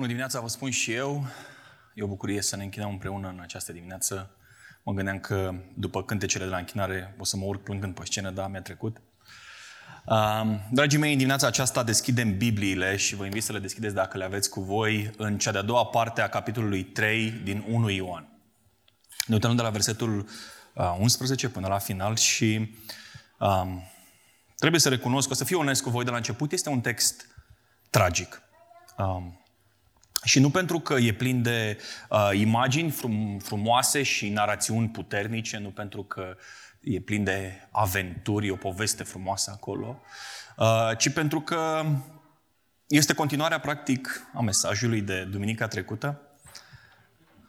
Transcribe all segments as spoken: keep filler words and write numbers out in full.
Bună dimineața, vă spun și eu. E o bucurie să ne închinăm împreună în această dimineață. Mă gândeam că după cântecele de la închinare o să mă urc plângând pe scenă, dar mi-a trecut. Um, dragii mei, în dimineața aceasta deschidem Bibliile și vă invit să le deschideți dacă le aveți cu voi în cea de-a doua parte a capitolului trei din întâi Ioan. Ne uităm de la versetul unsprezece până la final și um, trebuie să recunosc, o să fiu onest cu voi de la început, este un text tragic. Um, Și nu pentru că e plin de uh, imagini frum, frumoase și narațiuni puternice, nu pentru că e plin de aventuri, o poveste frumoasă acolo, uh, ci pentru că este continuarea, practic, a mesajului de duminica trecută.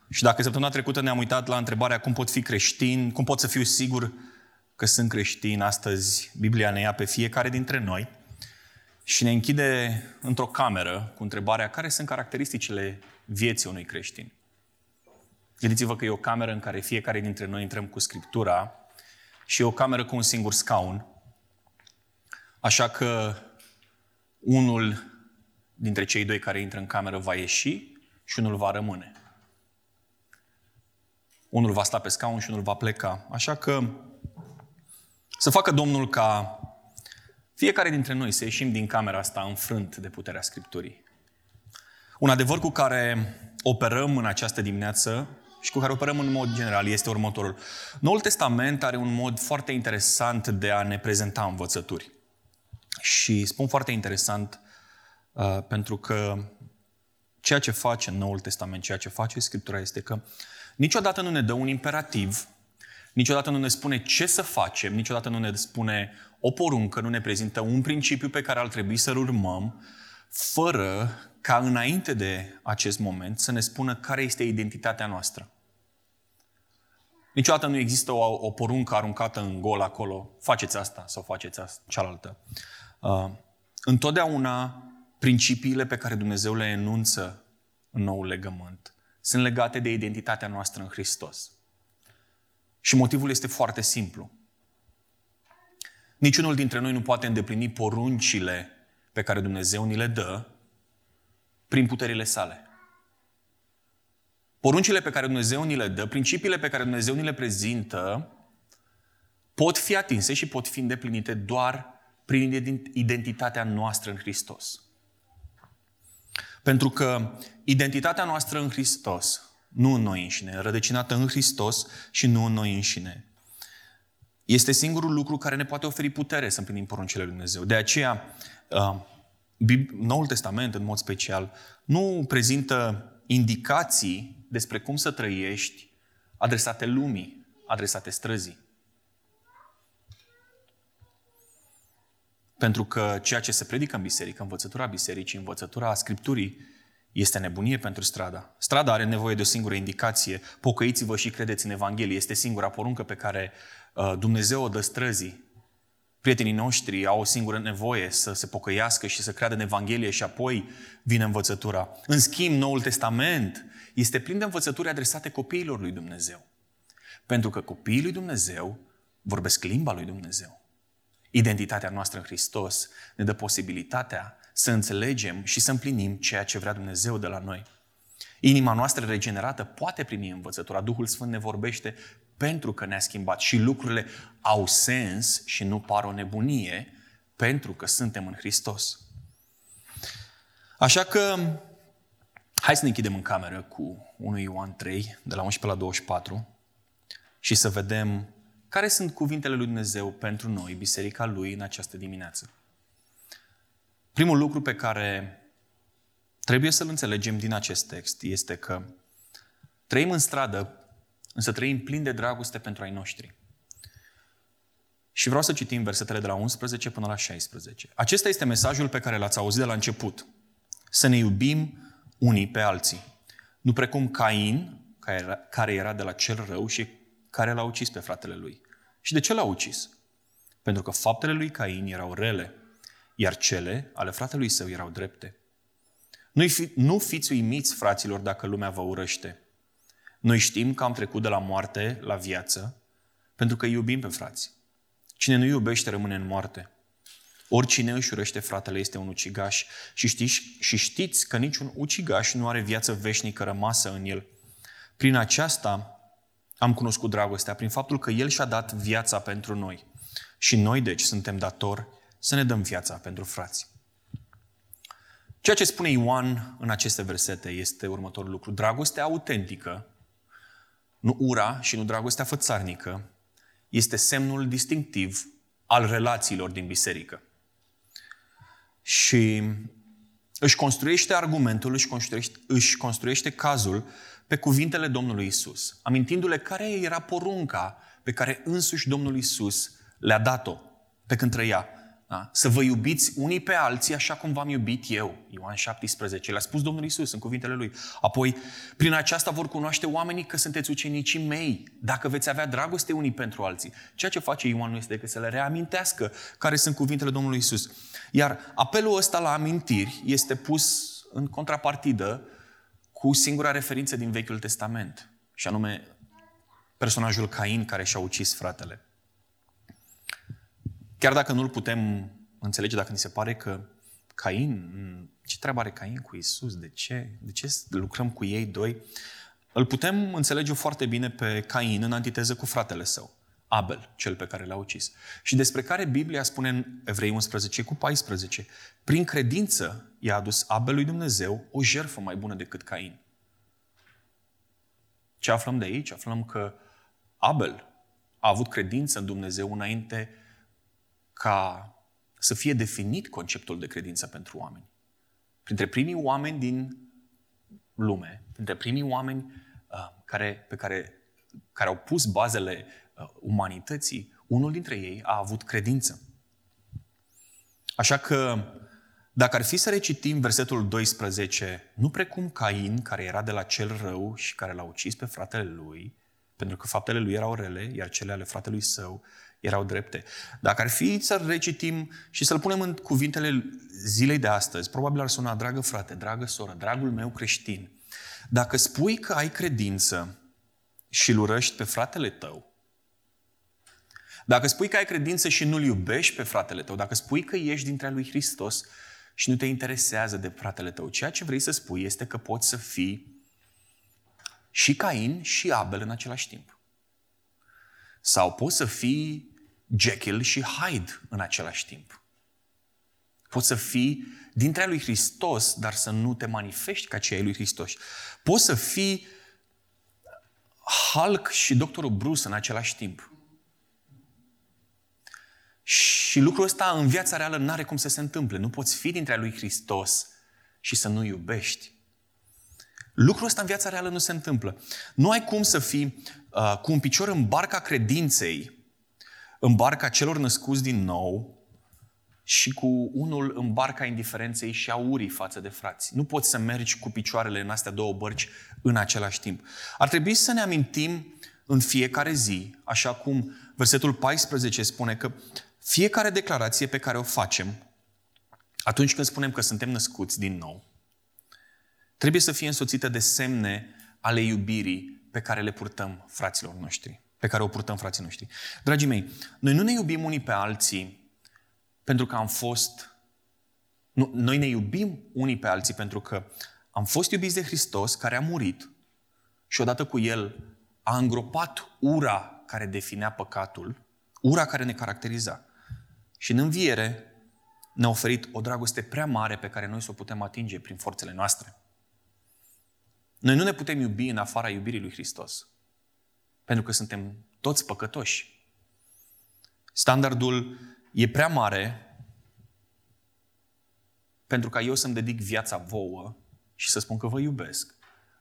Și dacă săptămâna trecută ne-am uitat la întrebarea cum pot fi creștin, cum pot să fiu sigur că sunt creștin, astăzi Biblia ne ia pe fiecare dintre noi și ne închide într-o cameră cu întrebarea care sunt caracteristicile vieții unui creștin. Gândiți-vă că e o cameră în care fiecare dintre noi intrăm cu Scriptura și e o cameră cu un singur scaun. Așa că unul dintre cei doi care intră în cameră va ieși și unul va rămâne. Unul va sta pe scaun și unul va pleca. Așa că să facă Domnul ca fiecare dintre noi să ieșim din camera asta înfrânt de puterea Scripturii. Un adevăr cu care operăm în această dimineață și cu care operăm în mod general este următorul. Noul Testament are un mod foarte interesant de a ne prezenta învățături. Și spun foarte interesant uh, pentru că ceea ce face Noul Testament, ceea ce face Scriptura este că niciodată nu ne dă un imperativ, niciodată nu ne spune ce să facem, niciodată nu ne spune o poruncă, nu ne prezintă un principiu pe care ar trebui să-l urmăm, fără ca înainte de acest moment să ne spună care este identitatea noastră. Niciodată nu există o, o poruncă aruncată în gol acolo, faceți asta sau faceți asta, cealaltă. Uh, întotdeauna principiile pe care Dumnezeu le enunță în noul legământ sunt legate de identitatea noastră în Hristos. Și motivul este foarte simplu. Niciunul dintre noi nu poate îndeplini poruncile pe care Dumnezeu ni le dă prin puterile sale. Poruncile pe care Dumnezeu ni le dă, principiile pe care Dumnezeu ni le prezintă, pot fi atinse și pot fi îndeplinite doar prin identitatea noastră în Hristos. Pentru că identitatea noastră în Hristos, nu în noi înșine, rădăcinată în Hristos și nu în noi înșine, este singurul lucru care ne poate oferi putere să împlinim poruncile lui Dumnezeu. De aceea, Noul Testament, în mod special, nu prezintă indicații despre cum să trăiești adresate lumii, adresate străzii. Pentru că ceea ce se predică în biserică, învățătura bisericii, învățătura Scripturii, este nebunie pentru strada. Strada are nevoie de o singură indicație. Pocăiți-vă și credeți în Evanghelie. Este singura poruncă pe care Dumnezeu o dă străzii. Prietenii noștri au o singură nevoie, să se pocăiască și să creadă în Evanghelie și apoi vine învățătura. În schimb, Noul Testament este plin de învățături adresate copiilor lui Dumnezeu. Pentru că copiii lui Dumnezeu vorbesc limba lui Dumnezeu. Identitatea noastră în Hristos ne dă posibilitatea să înțelegem și să împlinim ceea ce vrea Dumnezeu de la noi. Inima noastră regenerată poate primi învățătura. Duhul Sfânt ne vorbește pentru că ne-a schimbat și lucrurile au sens și nu par o nebunie pentru că suntem în Hristos. Așa că hai să ne închidem în cameră cu întâi Ioan trei, de la unsprezece la douăzeci și patru și să vedem care sunt cuvintele lui Dumnezeu pentru noi, biserica lui, în această dimineață. Primul lucru pe care trebuie să-l înțelegem din acest text este că trăim în stradă, însă trăim plin de dragoste pentru ai noștri. Și vreau să citim versetele de la unsprezece până la șaisprezece. Acesta este mesajul pe care l-ați auzit de la început. Să ne iubim unii pe alții. Nu precum Cain, care era de la cel rău și care l-a ucis pe fratele lui. Și de ce l-a ucis? Pentru că faptele lui Cain erau rele, iar cele ale fratelui său erau drepte. Nu-i fi, nu fiți uimiți, fraților, dacă lumea vă urăște. Noi știm că am trecut de la moarte la viață, pentru că iubim pe frați. Cine nu iubește rămâne în moarte. Oricine își urăște fratele este un ucigaș și știți, și știți că niciun ucigaș nu are viață veșnică rămasă în el. Prin aceasta am cunoscut dragostea, prin faptul că El și-a dat viața pentru noi. Și noi, deci, suntem datori să ne dăm viața pentru frați. Ceea ce spune Ioan în aceste versete este următorul lucru. Dragostea autentică, nu ura și nu dragostea fățarnică, este semnul distinctiv al relațiilor din biserică. Și își construiește argumentul, își construiește, își construiește cazul pe cuvintele Domnului Iisus, amintindu-le care era porunca pe care însuși Domnul Iisus le-a dat-o pe când trăia. Da? Să vă iubiți unii pe alții așa cum v-am iubit eu. Ioan șaptesprezece. Le-a spus Domnul Iisus în cuvintele lui. Apoi, prin aceasta vor cunoaște oamenii că sunteți ucenicii mei, dacă veți avea dragoste unii pentru alții. Ceea ce face Ioan nu este decât să le reamintească care sunt cuvintele Domnului Iisus. Iar apelul ăsta la amintiri este pus în contrapartidă cu singura referință din Vechiul Testament, și anume personajul Cain care și-a ucis fratele. Chiar dacă nu-l putem înțelege, dacă ni se pare că Cain, ce treabă are Cain cu Iisus, de ce? De ce lucrăm cu ei doi? Îl putem înțelege foarte bine pe Cain în antiteză cu fratele său, Abel, cel pe care l-a ucis. Și despre care Biblia spune în Evrei unsprezece cu paisprezece, prin credință i-a adus Abel lui Dumnezeu o jertfă mai bună decât Cain. Ce aflăm de aici? Aflăm că Abel a avut credință în Dumnezeu înainte ca să fie definit conceptul de credință pentru oameni. Printre primii oameni din lume, printre primii oameni uh, care, pe care, care au pus bazele uh, umanității, unul dintre ei a avut credință. Așa că, dacă ar fi să recitim versetul doisprezece, nu precum Cain, care era de la cel rău și care l-a ucis pe fratele lui, pentru că faptele lui erau rele, iar cele ale fratelui său erau drepte. Dacă ar fi să recitim și să-l punem în cuvintele zilei de astăzi, probabil ar suna, dragă frate, dragă soră, dragul meu creștin, dacă spui că ai credință și îl urăști pe fratele tău, dacă spui că ai credință și nu-l iubești pe fratele tău, dacă spui că ești dintre a lui Hristos și nu te interesează de fratele tău, ceea ce vrei să spui este că poți să fii și Cain și Abel în același timp. Sau poți să fii Jekyll și Hyde în același timp. Poți să fii dintre lui Hristos, dar să nu te manifesti ca cei lui Hristos. Poți să fii Hulk și doctorul Bruce în același timp. Și lucrul ăsta în viața reală n-are cum să se întâmple. Nu poți fi dintre lui Hristos și să nu iubești. Lucrul ăsta în viața reală nu se întâmplă. Nu ai cum să fii uh, cu un picior în barca credinței, în barca celor născuți din nou și cu unul în barca indiferenței și a urii față de frați. Nu poți să mergi cu picioarele în astea două bărci în același timp. Ar trebui să ne amintim în fiecare zi, așa cum versetul paisprezece spune că fiecare declarație pe care o facem atunci când spunem că suntem născuți din nou, trebuie să fie însoțită de semne ale iubirii pe care le purtăm fraților noștri, pe care o purtăm frații noștri. Dragii mei, noi nu ne iubim unii pe alții pentru că am fost... Nu, noi ne iubim unii pe alții pentru că am fost iubiți de Hristos care a murit și odată cu El a îngropat ura care definea păcatul, ura care ne caracteriza. Și în înviere ne-a oferit o dragoste prea mare pe care noi să o putem atinge prin forțele noastre. Noi nu ne putem iubi în afara iubirii lui Hristos, pentru că suntem toți păcătoși. Standardul e prea mare pentru ca eu să-mi dedic viața vouă și să spun că vă iubesc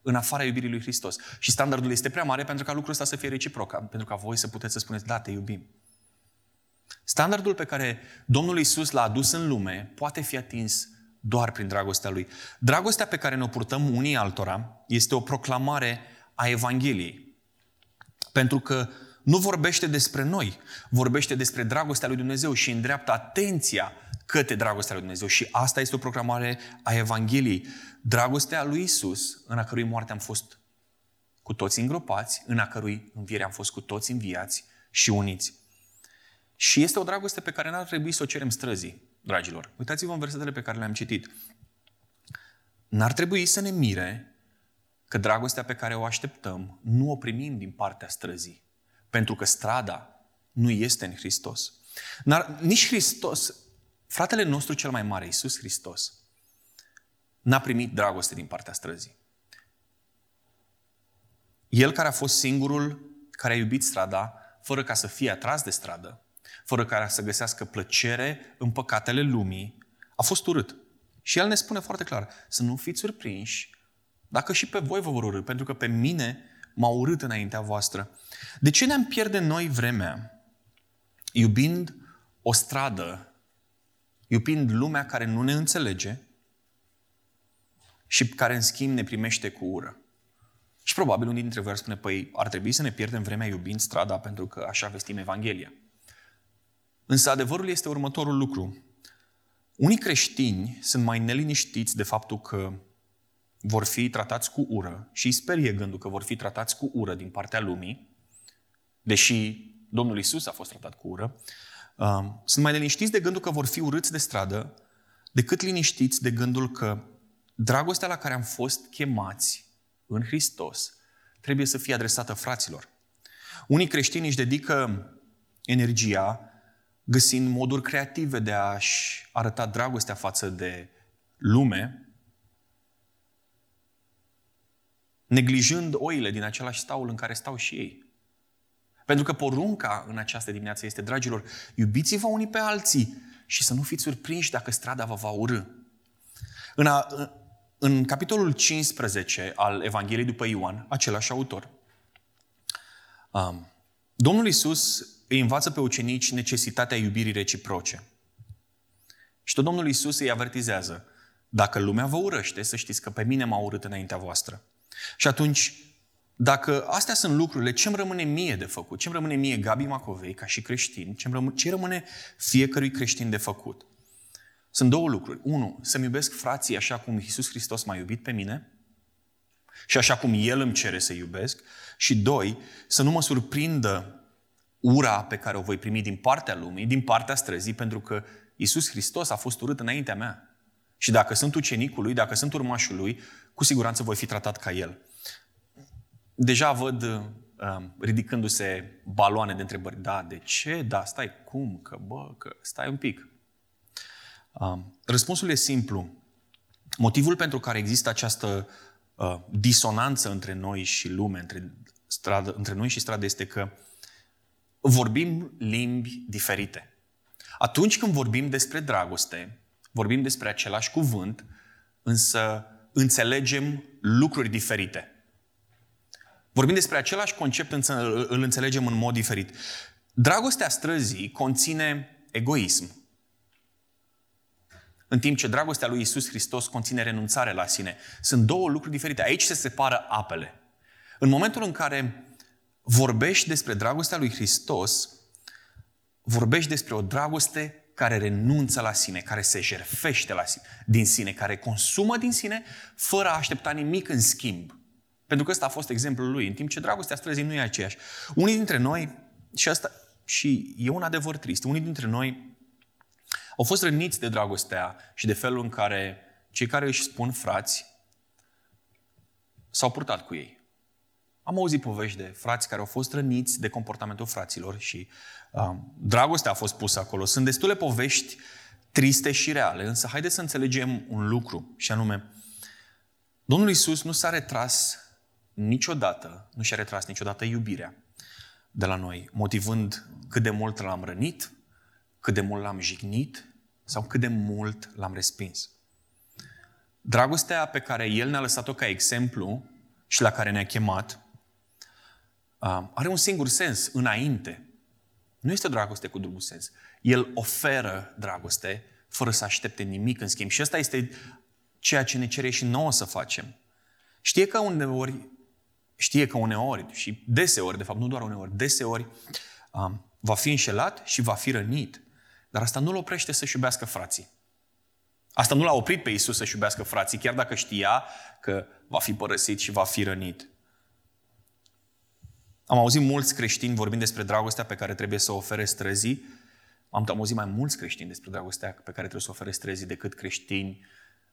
în afara iubirii lui Hristos. Și standardul este prea mare pentru ca lucrul ăsta să fie reciproc, pentru ca voi să puteți să spuneți, da, te iubim. Standardul pe care Domnul Iisus l-a adus în lume poate fi atins doar prin dragostea Lui. Dragostea pe care ne-o purtăm unii altora este o proclamare a Evangheliei. Pentru că nu vorbește despre noi, vorbește despre dragostea lui Dumnezeu și îndreaptă atenția către dragostea lui Dumnezeu. Și asta este o proclamare a Evangheliei. Dragostea lui Iisus, în a cărui moarte am fost cu toți îngropați, în a cărui înviere am fost cu toți înviați și uniți. Și este o dragoste pe care n-ar trebui să o cerem străzii. dragilor. Uitați-vă în versetele pe care le-am citit. N-ar trebui să ne mire că dragostea pe care o așteptăm nu o primim din partea străzii, pentru că strada nu este în Hristos. N-ar, nici Hristos, fratele nostru cel mai mare, Iisus Hristos, n-a primit dragoste din partea străzii. El care a fost singurul care a iubit strada, fără ca să fie atras de stradă, fără ca să găsească plăcere în păcatele lumii, a fost urât. Și El ne spune foarte clar, să nu fiți surprinși dacă și pe voi vă vor urî, pentru că pe mine m-a urât înaintea voastră. De ce ne-am pierde noi vremea iubind o stradă, iubind lumea care nu ne înțelege și care în schimb ne primește cu ură? Și probabil unii dintre voi ar spune, păi ar trebui să ne pierdem vremea iubind strada pentru că așa vestim Evanghelia. Însă adevărul este următorul lucru. Unii creștini sunt mai neliniștiți de faptul că vor fi tratați cu ură și îi sperie gândul că vor fi tratați cu ură din partea lumii, deși Domnul Iisus a fost tratat cu ură, sunt mai neliniștiți de gândul că vor fi urâți de stradă decât liniștiți de gândul că dragostea la care am fost chemați în Hristos trebuie să fie adresată fraților. Unii creștini își dedică energia găsind moduri creative de a-și arăta dragostea față de lume, neglijând oile din același staul în care stau și ei. Pentru că porunca în această dimineață este, dragilor, iubiți-vă unii pe alții și să nu fiți surprinși dacă strada vă va urî. În, a, în capitolul cincisprezece al Evangheliei după Ioan, același autor, um, Domnul Iisus îi învață pe ucenici necesitatea iubirii reciproce. Și tot Domnul Iisus îi avertizează, dacă lumea vă urăște, să știți că pe mine m-a urât înaintea voastră. Și atunci, dacă astea sunt lucrurile, ce-mi rămâne mie de făcut? Ce-mi rămâne mie, Gabi Macovei, ca și creștin? Ce-mi rămâne, ce rămâne fiecărui creștin de făcut? Sunt două lucruri. Unu, să-mi iubesc frații așa cum Iisus Hristos m-a iubit pe mine și așa cum El îmi cere să iubesc. Și doi, să nu mă surprindă ura pe care o voi primi din partea lumii, din partea străzii, pentru că Iisus Hristos a fost urât înaintea mea. Și dacă sunt ucenicul Lui, dacă sunt urmașul Lui, cu siguranță voi fi tratat ca El. Deja văd uh, ridicându-se baloane de întrebări. Da, de ce? Da, stai, cum? Că, bă, că stai un pic. Uh, răspunsul e simplu. Motivul pentru care există această uh, disonanță între noi și lume, între, stradă, între noi și stradă, este că vorbim limbi diferite. Atunci când vorbim despre dragoste, vorbim despre același cuvânt, însă înțelegem lucruri diferite. Vorbim despre același concept, însă îl înțelegem în mod diferit. Dragostea străzii conține egoism, în timp ce dragostea lui Iisus Hristos conține renunțare la sine. Sunt două lucruri diferite. Aici se separă apele. În momentul în care vorbești despre dragostea lui Hristos, vorbești despre o dragoste care renunță la sine, care se jertfește la sine, din sine, care consumă din sine, fără a aștepta nimic în schimb. Pentru că ăsta a fost exemplul lui, în timp ce dragostea străzii nu e aceeași. Unii dintre noi, și asta și e un adevăr trist, unii dintre noi au fost răniți de dragostea și de felul în care cei care își spun frați s-au purtat cu ei. Am auzit povești de frați care au fost răniți de comportamentul fraților și uh, dragostea a fost pusă acolo. Sunt destule povești triste și reale, însă haideți să înțelegem un lucru, și anume, Domnul Iisus nu s-a retras niciodată, nu și-a retras niciodată iubirea de la noi, motivând cât de mult l-am rănit, cât de mult l-am jignit sau cât de mult l-am respins. Dragostea pe care El ne-a lăsat-o ca exemplu și la care ne-a chemat, are un singur sens, înainte. Nu este dragoste cu dublu sens. El oferă dragoste fără să aștepte nimic în schimb. Și asta este ceea ce ne cere și nouă să facem. Știe că uneori, știe că uneori și deseori, de fapt nu doar uneori, deseori va fi înșelat și va fi rănit. Dar asta nu-l oprește să-și iubească frații. Asta nu l-a oprit pe Iisus să-și iubească frații, chiar dacă știa că va fi părăsit și va fi rănit. Am auzit mulți creștini vorbind despre dragostea pe care trebuie să o ofere străzii, Am auzit mai mulți creștini despre dragostea pe care trebuie să o ofere străzii decât creștini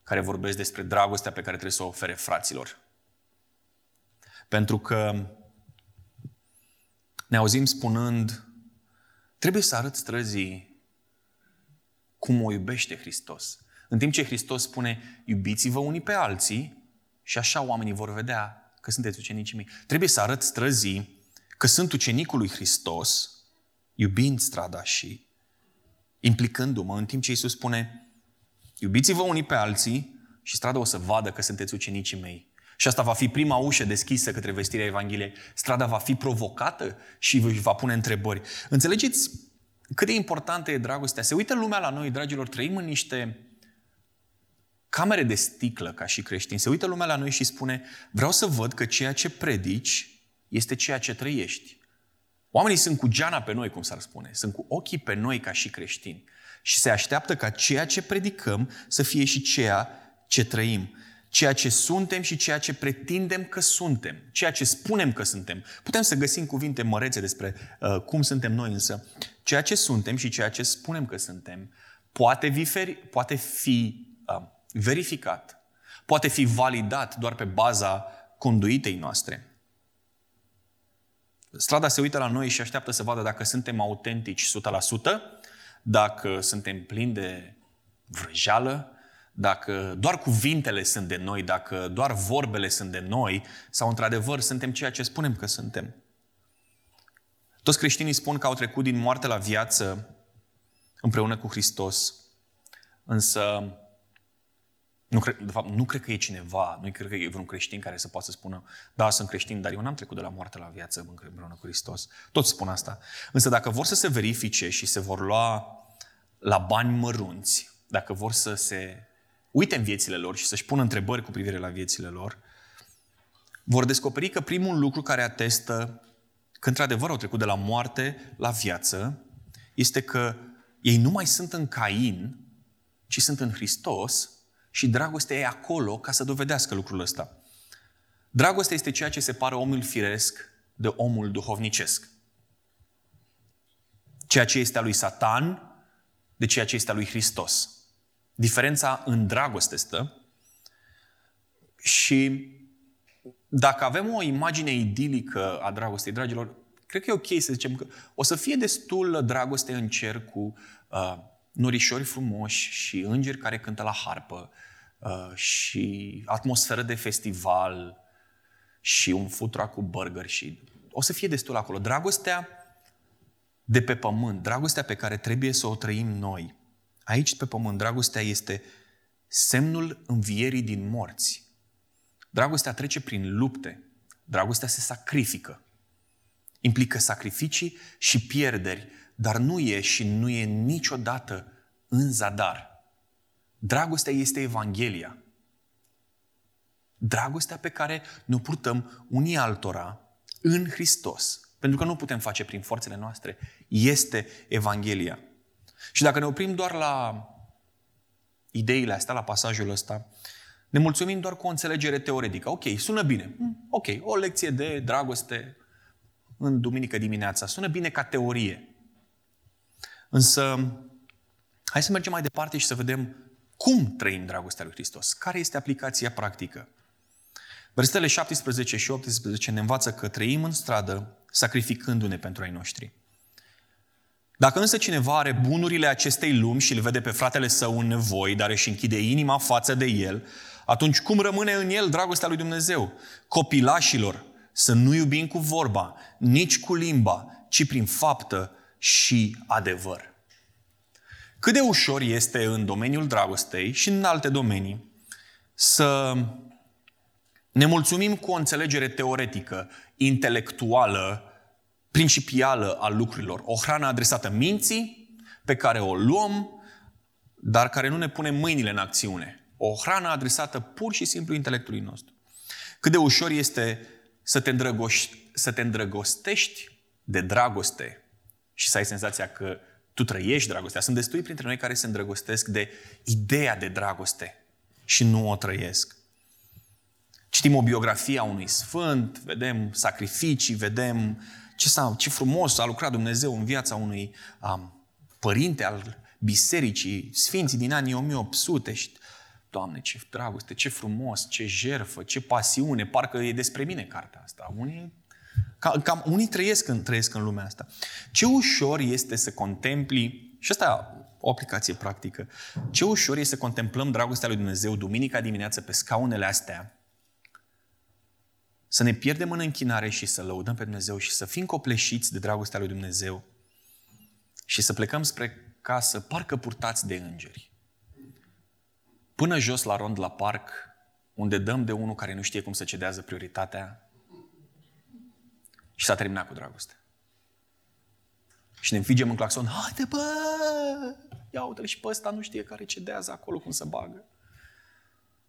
care vorbesc despre dragostea pe care trebuie să o ofere fraților. Pentru că ne auzim spunând, trebuie să arăt străzii cum o iubește Hristos. În timp ce Hristos spune, iubiți-vă unii pe alții și așa oamenii vor vedea că sunteți ucenicii mei. Trebuie să arăt străzii că sunt ucenicul lui Hristos, iubind strada și implicându-mă, în timp ce Iisus spune, iubiți-vă unii pe alții și strada o să vadă că sunteți ucenicii mei. Și asta va fi prima ușă deschisă către vestirea Evangheliei. Strada va fi provocată și își va pune întrebări. Înțelegeți cât de importantă e dragostea? Se uită lumea la noi, dragilor, trăim în niște camere de sticlă ca și creștini. Se uită lumea la noi și spune, vreau să văd că ceea ce predici este ceea ce trăiești. Oamenii sunt cu geana pe noi, cum s-ar spune. Sunt cu ochii pe noi ca și creștini. Și se așteaptă ca ceea ce predicăm să fie și ceea ce trăim. Ceea ce suntem și ceea ce pretindem că suntem. Ceea ce spunem că suntem. Putem să găsim cuvinte mărețe despre uh, cum suntem noi, însă ceea ce suntem și ceea ce spunem că suntem poate, viferi, poate fi uh, verificat. Poate fi validat doar pe baza conduitei noastre. Strada se uită la noi și așteaptă să vadă dacă suntem autentici o sută la sută, dacă suntem plini de vrăjeală, dacă doar cuvintele sunt de noi, dacă doar vorbele sunt de noi, sau într-adevăr suntem ceea ce spunem că suntem. Toți creștinii spun că au trecut din moarte la viață împreună cu Hristos, însă nu cred, de fapt, nu cred că e cineva, nu cred că e vreun creștin care să poată să spună da, sunt creștin, dar eu n-am trecut de la moarte la viață împreună cu Hristos. Toți spun asta. Însă dacă vor să se verifice și se vor lua la bani mărunți, dacă vor să se uite în viețile lor și să-și pună întrebări cu privire la viețile lor, vor descoperi că primul lucru care atestă că într-adevăr au trecut de la moarte la viață este că ei nu mai sunt în Cain, ci sunt în Hristos. Și dragostea e acolo ca să dovedească lucrul ăsta. Dragostea este ceea ce separă omul firesc de omul duhovnicesc. Ceea ce este a lui Satan de ceea ce este a lui Hristos. Diferența în dragoste stă. Și dacă avem o imagine idilică a dragostei, dragilor, cred că e ok să zicem că o să fie destul dragoste în cer cu uh, norișori frumoși și îngeri care cântă la harpă și atmosferă de festival și un food truck cu burger și o să fie destul acolo. Dragostea de pe pământ, dragostea pe care trebuie să o trăim noi. Aici pe pământ, dragostea este semnul învierii din morți. Dragostea trece prin lupte. Dragostea se sacrifică. Implică sacrificii și pierderi. Dar nu e și nu e niciodată în zadar. Dragostea este Evanghelia. Dragostea pe care ne purtăm unii altora în Hristos. Pentru că nu putem face prin forțele noastre. Este Evanghelia. Și dacă ne oprim doar la ideile astea, la pasajul ăsta, ne mulțumim doar cu o înțelegere teoretică. Ok, sună bine. Ok, o lecție de dragoste în duminică dimineața. Sună bine ca teorie. Însă, hai să mergem mai departe și să vedem cum trăim dragostea lui Hristos. Care este aplicația practică? Versetele șaptesprezece și optsprezece ne învață că trăim în stradă sacrificându-ne pentru ai noștri. Dacă însă cineva are bunurile acestei lumi și îl vede pe fratele său în nevoi, dar își închide inima față de el, atunci cum rămâne în el dragostea lui Dumnezeu? Copilașilor, să nu iubim cu vorba, nici cu limba, ci prin faptă și adevăr. Cât de ușor este în domeniul dragostei și în alte domenii să ne mulțumim cu o înțelegere teoretică, intelectuală, principială a lucrurilor. O hrană adresată minții, pe care o luăm, dar care nu ne pune mâinile în acțiune. O hrană adresată pur și simplu intelectului nostru. Cât de ușor este să te îndrăgoști, să te îndrăgostești de dragoste, și să ai senzația că tu trăiești dragostea. Sunt destui printre noi care se îndrăgostesc de ideea de dragoste și nu o trăiesc. Citim o biografie a unui sfânt, vedem sacrificii, vedem ce, ce frumos a lucrat Dumnezeu în viața unui um, părinte al bisericii, sfinții din anii o mie opt sute și, Doamne, ce dragoste, ce frumos, ce jertfă, ce pasiune, parcă e despre mine cartea asta. Unii, cam, cam, unii trăiesc, în, trăiesc în lumea asta. Ce ușor este să contempli, și asta o aplicație practică, ce ușor este să contemplăm dragostea lui Dumnezeu duminica dimineață pe scaunele astea, să ne pierdem în închinare și să lăudăm pe Dumnezeu și să fim copleșiți de dragostea lui Dumnezeu și să plecăm spre casă, parcă purtați de îngeri. Până jos la rond la parc, unde dăm de unul care nu știe cum să cedează prioritatea și s-a terminat cu dragostea. Și ne înfigem în claxon, haide bă, ia uite-l și pe ăsta nu știe care cedează acolo, cum să bagă.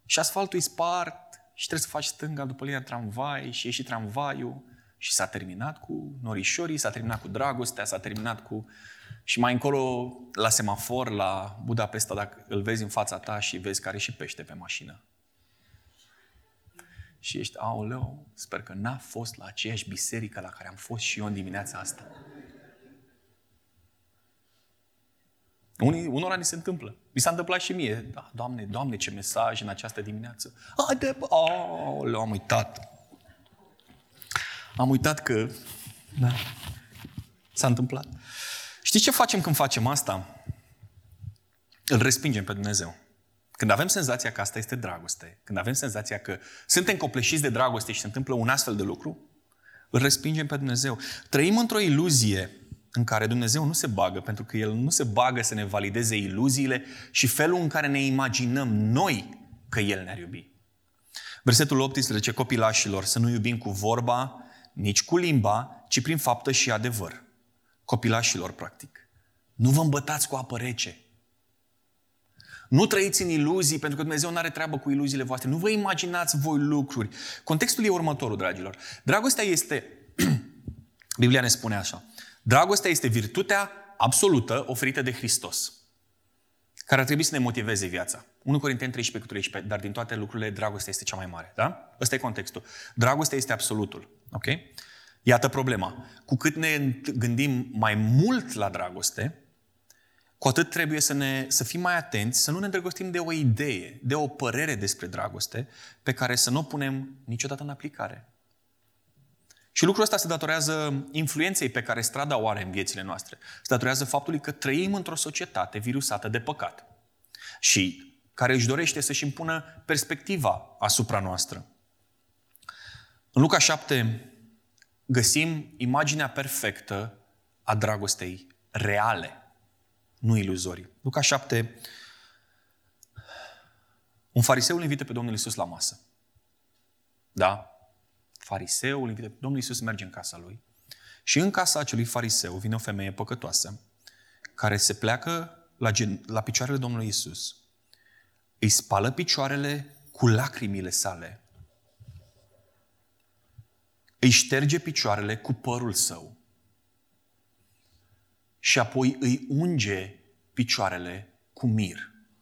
Și asfaltul e spart și trebuie să faci stânga după linia tramvai și ieși tramvaiul și s-a terminat cu norișorii, s-a terminat cu dragostea, s-a terminat cu... Și mai încolo, la semafor, la Budapesta, dacă îl vezi în fața ta și vezi că are și pește pe mașină. Și ești, aoleu, sper că n-a fost la aceeași biserică la care am fost și eu în dimineața asta. Unii, unora ni se întâmplă. Mi s-a întâmplat și mie. Da, Doamne, Doamne, ce mesaj în această dimineață. Haide, bă! Aoleu, am uitat. Am uitat că... Da. S-a întâmplat. Știți ce facem când facem asta? Îl respingem pe Dumnezeu. Când avem senzația că asta este dragoste, când avem senzația că suntem copleșiți de dragoste și se întâmplă un astfel de lucru, îl respingem pe Dumnezeu. Trăim într-o iluzie în care Dumnezeu nu se bagă, pentru că El nu se bagă să ne valideze iluziile și felul în care ne imaginăm noi că El ne-ar iubi. Versetul optsprezece, copilașilor, să nu iubim cu vorba, nici cu limba, ci prin faptă și adevăr. Copilașilor, practic, nu vă îmbătați cu apă rece. Nu trăiți în iluzii, pentru că Dumnezeu nu are treabă cu iluziile voastre. Nu vă imaginați voi lucruri. Contextul e următorul, dragilor. Dragostea este, Biblia ne spune așa, dragostea este virtutea absolută oferită de Hristos, care ar trebui să ne motiveze viața. unu Corinteni treisprezece treisprezece, dar din toate lucrurile, dragostea este cea mai mare. Da? Ăsta e contextul. Dragostea este absolutul. Ok? Iată problema. Cu cât ne gândim mai mult la dragoste, cu atât trebuie să, ne, să fim mai atenți, să nu ne îndrăgostim de o idee, de o părere despre dragoste, pe care să nu o punem niciodată în aplicare. Și lucrul ăsta se datorează influenței pe care strada o are în viețile noastre. Se datorează faptului că trăim într-o societate virusată de păcat și care își dorește să-și impună perspectiva asupra noastră. În Luca șapte găsim imaginea perfectă a dragostei reale, nu iluzorii. Luca șapte, un fariseu îl invită pe Domnul Iisus la masă. Da? Fariseul, Domnul Iisus merge în casa lui și în casa acelui fariseu vine o femeie păcătoasă care se pleacă la, gen, la picioarele Domnului Iisus, îi spală picioarele cu lacrimile sale, îi șterge picioarele cu părul său și apoi îi unge picioarele cu mir,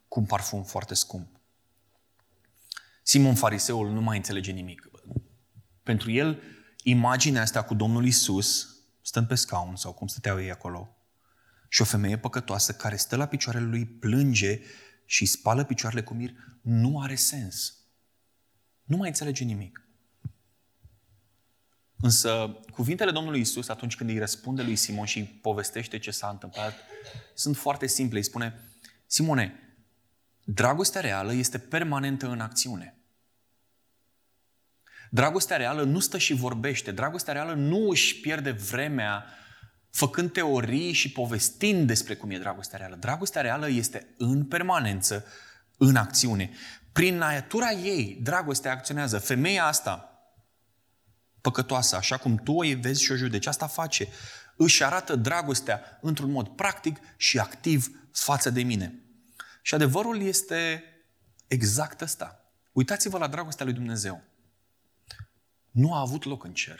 cu un parfum foarte scump. Simon fariseul nu mai înțelege nimic. Pentru el, imaginea asta cu Domnul Iisus, stând pe scaun sau cum stăteau ei acolo, și o femeie păcătoasă care stă la picioarele lui, plânge și îi spală picioarele cu mir, nu are sens. Nu mai înțelege nimic. Însă, cuvintele Domnului Iisus, atunci când îi răspunde lui Simon și îi povestește ce s-a întâmplat, sunt foarte simple. Îi spune, Simone, dragostea reală este permanentă în acțiune. Dragostea reală nu stă și vorbește. Dragostea reală nu își pierde vremea făcând teorii și povestind despre cum e dragostea reală. Dragostea reală este în permanență, în acțiune. Prin natura ei, dragostea acționează. Femeia asta, păcătoasă, așa cum tu o vezi și o judeci, asta face. Își arată dragostea într-un mod practic și activ față de mine. Și adevărul este exact ăsta. Uitați-vă la dragostea lui Dumnezeu. Nu a avut loc în cer.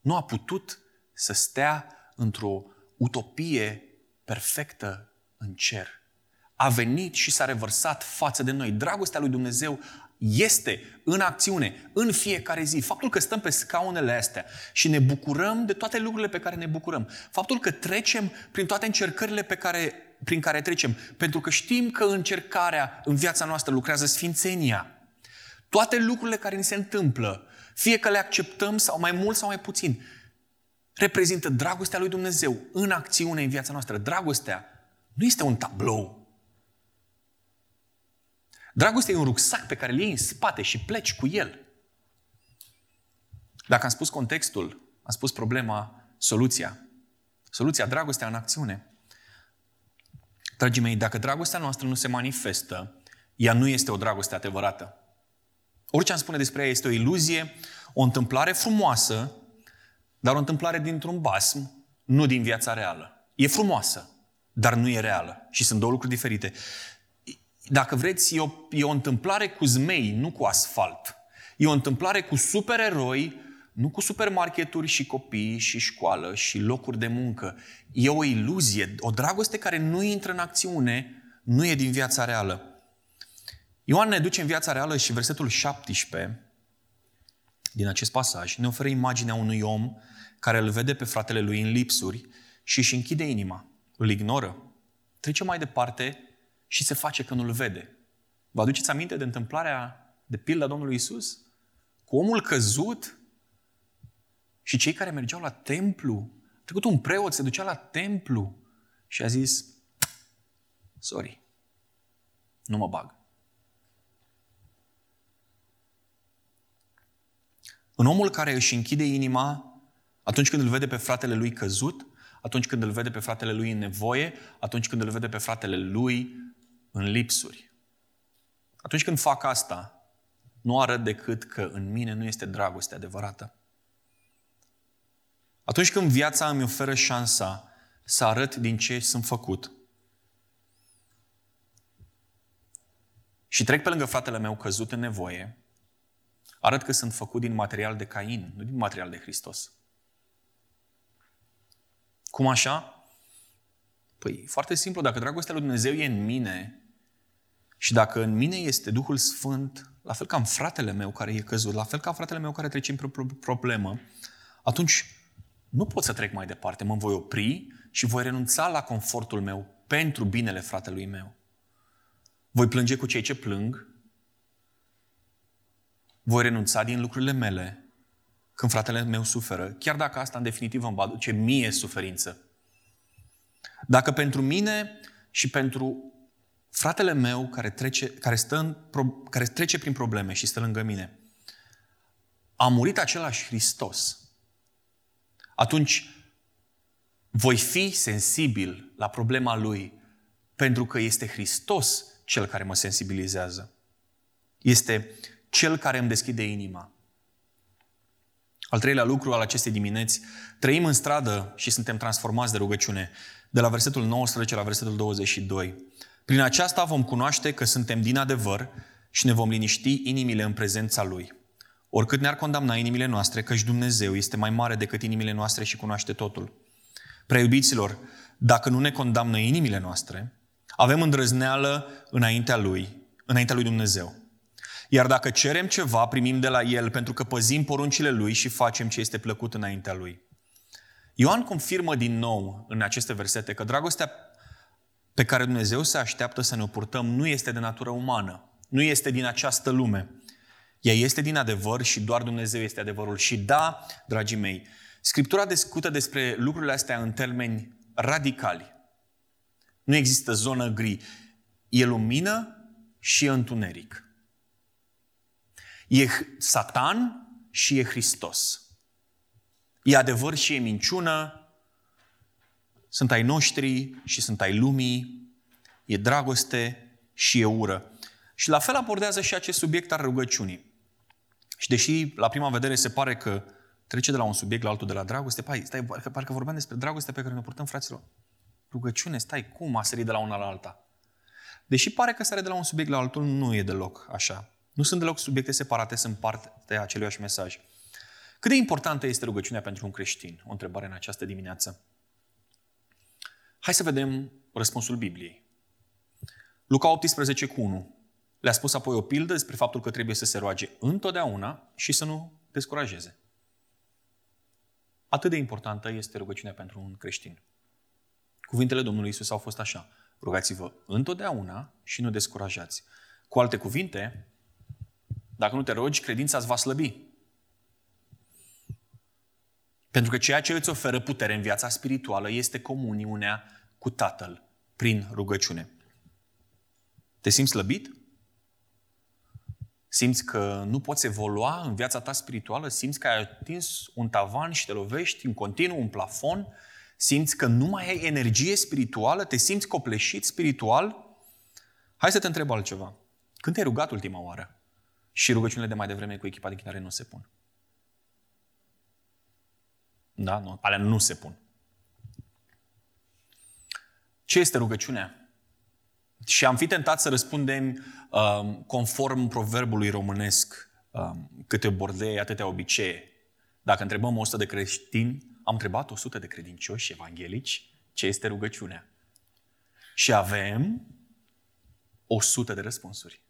Nu a putut să stea într-o utopie perfectă în cer. A venit și s-a revărsat față de noi. Dragostea lui Dumnezeu este în acțiune, în fiecare zi. Faptul că stăm pe scaunele astea și ne bucurăm de toate lucrurile pe care ne bucurăm. Faptul că trecem prin toate încercările pe care, prin care trecem. Pentru că știm că încercarea în viața noastră lucrează sfințenia. Toate lucrurile care ni se întâmplă, fie că le acceptăm sau mai mult sau mai puțin, reprezintă dragostea lui Dumnezeu în acțiune în viața noastră. Dragostea nu este un tablou. Dragostea e un rucsac pe care îl iei în spate și pleci cu el. Dacă am spus contextul, am spus problema, soluția. Soluția, dragostea în acțiune. Dragii mei, dacă dragostea noastră nu se manifestă, ea nu este o dragoste adevărată. Orice am spune despre ea este o iluzie, o întâmplare frumoasă, dar o întâmplare dintr-un basm, nu din viața reală. E frumoasă, dar nu e reală. Și sunt două lucruri diferite. Dacă vreți, e o, e o întâmplare cu zmei, nu cu asfalt. E o întâmplare cu supereroi, nu cu supermarketuri și copii și școală și locuri de muncă. E o iluzie, o dragoste care nu intră în acțiune, nu e din viața reală. Ioan ne duce în viața reală și versetul șaptesprezece din acest pasaj ne oferă imaginea unui om care îl vede pe fratele lui în lipsuri și își închide inima, îl ignoră, trece mai departe și se face că nu-l vede. Vă aduceți aminte de întâmplarea de pildă a Domnului Iisus? Cu omul căzut și cei care mergeau la templu, a trecut un preot, se ducea la templu și a zis, sorry, nu mă bag. În omul care își închide inima atunci când îl vede pe fratele lui căzut, atunci când îl vede pe fratele lui în nevoie, atunci când îl vede pe fratele lui în lipsuri. Atunci când fac asta, nu arăt decât că în mine nu este dragoste adevărată. Atunci când viața îmi oferă șansa să arăt din ce sunt făcut și trec pe lângă fratele meu căzut în nevoie, arăt că sunt făcut din material de Cain, nu din material de Hristos. Cum așa? Păi, foarte simplu, dacă dragostea lui Dumnezeu e în mine și dacă în mine este Duhul Sfânt, la fel ca în fratele meu care e căzut, la fel ca fratele meu care trece în problemă, atunci nu pot să trec mai departe, mă voi opri și voi renunța la confortul meu pentru binele fratelui meu. Voi plânge cu cei ce plâng, voi renunța din lucrurile mele când fratele meu suferă, chiar dacă asta în definitiv îmi va aduce mie suferință. Dacă pentru mine și pentru fratele meu care trece, care stă în, care trece prin probleme și stă lângă mine, a murit același Hristos, atunci voi fi sensibil la problema lui, pentru că este Hristos cel care mă sensibilizează. Este Cel care îmi deschide inima. Al treilea lucru al acestei dimineți, trăim în stradă și suntem transformați de rugăciune. De la versetul nouăsprezece la versetul douăzeci și doi. Prin aceasta vom cunoaște că suntem din adevăr și ne vom liniști inimile în prezența Lui. Oricât ne-ar condamna inimile noastre, căci Dumnezeu este mai mare decât inimile noastre și cunoaște totul. Prea iubiților, dacă nu ne condamnă inimile noastre, avem îndrăzneală înaintea Lui, înaintea Lui Dumnezeu. Iar dacă cerem ceva, primim de la El, pentru că păzim poruncile Lui și facem ce este plăcut înaintea Lui. Ioan confirmă din nou în aceste versete că dragostea pe care Dumnezeu se așteaptă să ne o purtăm nu este de natură umană, nu este din această lume. Ea este din adevăr și doar Dumnezeu este adevărul. Și da, dragii mei, Scriptura discută despre lucrurile astea în termeni radicali. Nu există zonă gri, e lumină și e întuneric. E Satan și e Hristos. E adevăr și e minciună. Sunt ai noștri și sunt ai lumii. E dragoste și e ură. Și la fel abordează și acest subiect al rugăciunii. Și deși la prima vedere se pare că trece de la un subiect la altul, de la dragoste, pai, stai, parcă, parcă vorbeam despre dragoste pe care ne purtăm, fraților. Rugăciune, stai, cum a sărit de la una la alta? Deși pare că sare de la un subiect la altul, nu e deloc așa. Nu sunt deloc subiecte separate, sunt parte a aceluiași mesaj. Cât de importantă este rugăciunea pentru un creștin? O întrebare în această dimineață. Hai să vedem răspunsul Bibliei. Luca optsprezece unu. Le-a spus apoi o pildă despre faptul că trebuie să se roage întotdeauna și să nu descurajeze. Atât de importantă este rugăciunea pentru un creștin. Cuvintele Domnului Iisus au fost așa. Rugați-vă întotdeauna și nu descurajați. Cu alte cuvinte, dacă nu te rogi, credința îți va slăbi. Pentru că ceea ce îți oferă putere în viața spirituală este comuniunea cu Tatăl prin rugăciune. Te simți slăbit? Simți că nu poți evolua în viața ta spirituală? Simți că ai atins un tavan și te lovești în continuu, un plafon? Simți că nu mai ai energie spirituală? Te simți copleșit spiritual? Hai să te întreb altceva. Când te-ai rugat ultima oară? Și rugăciunile de mai devreme cu echipa de chinare nu se pun. Da? Nu, alea nu se pun. Ce este rugăciunea? Și am fi tentat să răspundem um, conform proverbului românesc, um, câte bordei, atâtea obicei. Dacă întrebăm o sută de creștini, am întrebat o sută de credincioși evanghelici ce este rugăciunea. Și avem o sută de răspunsuri.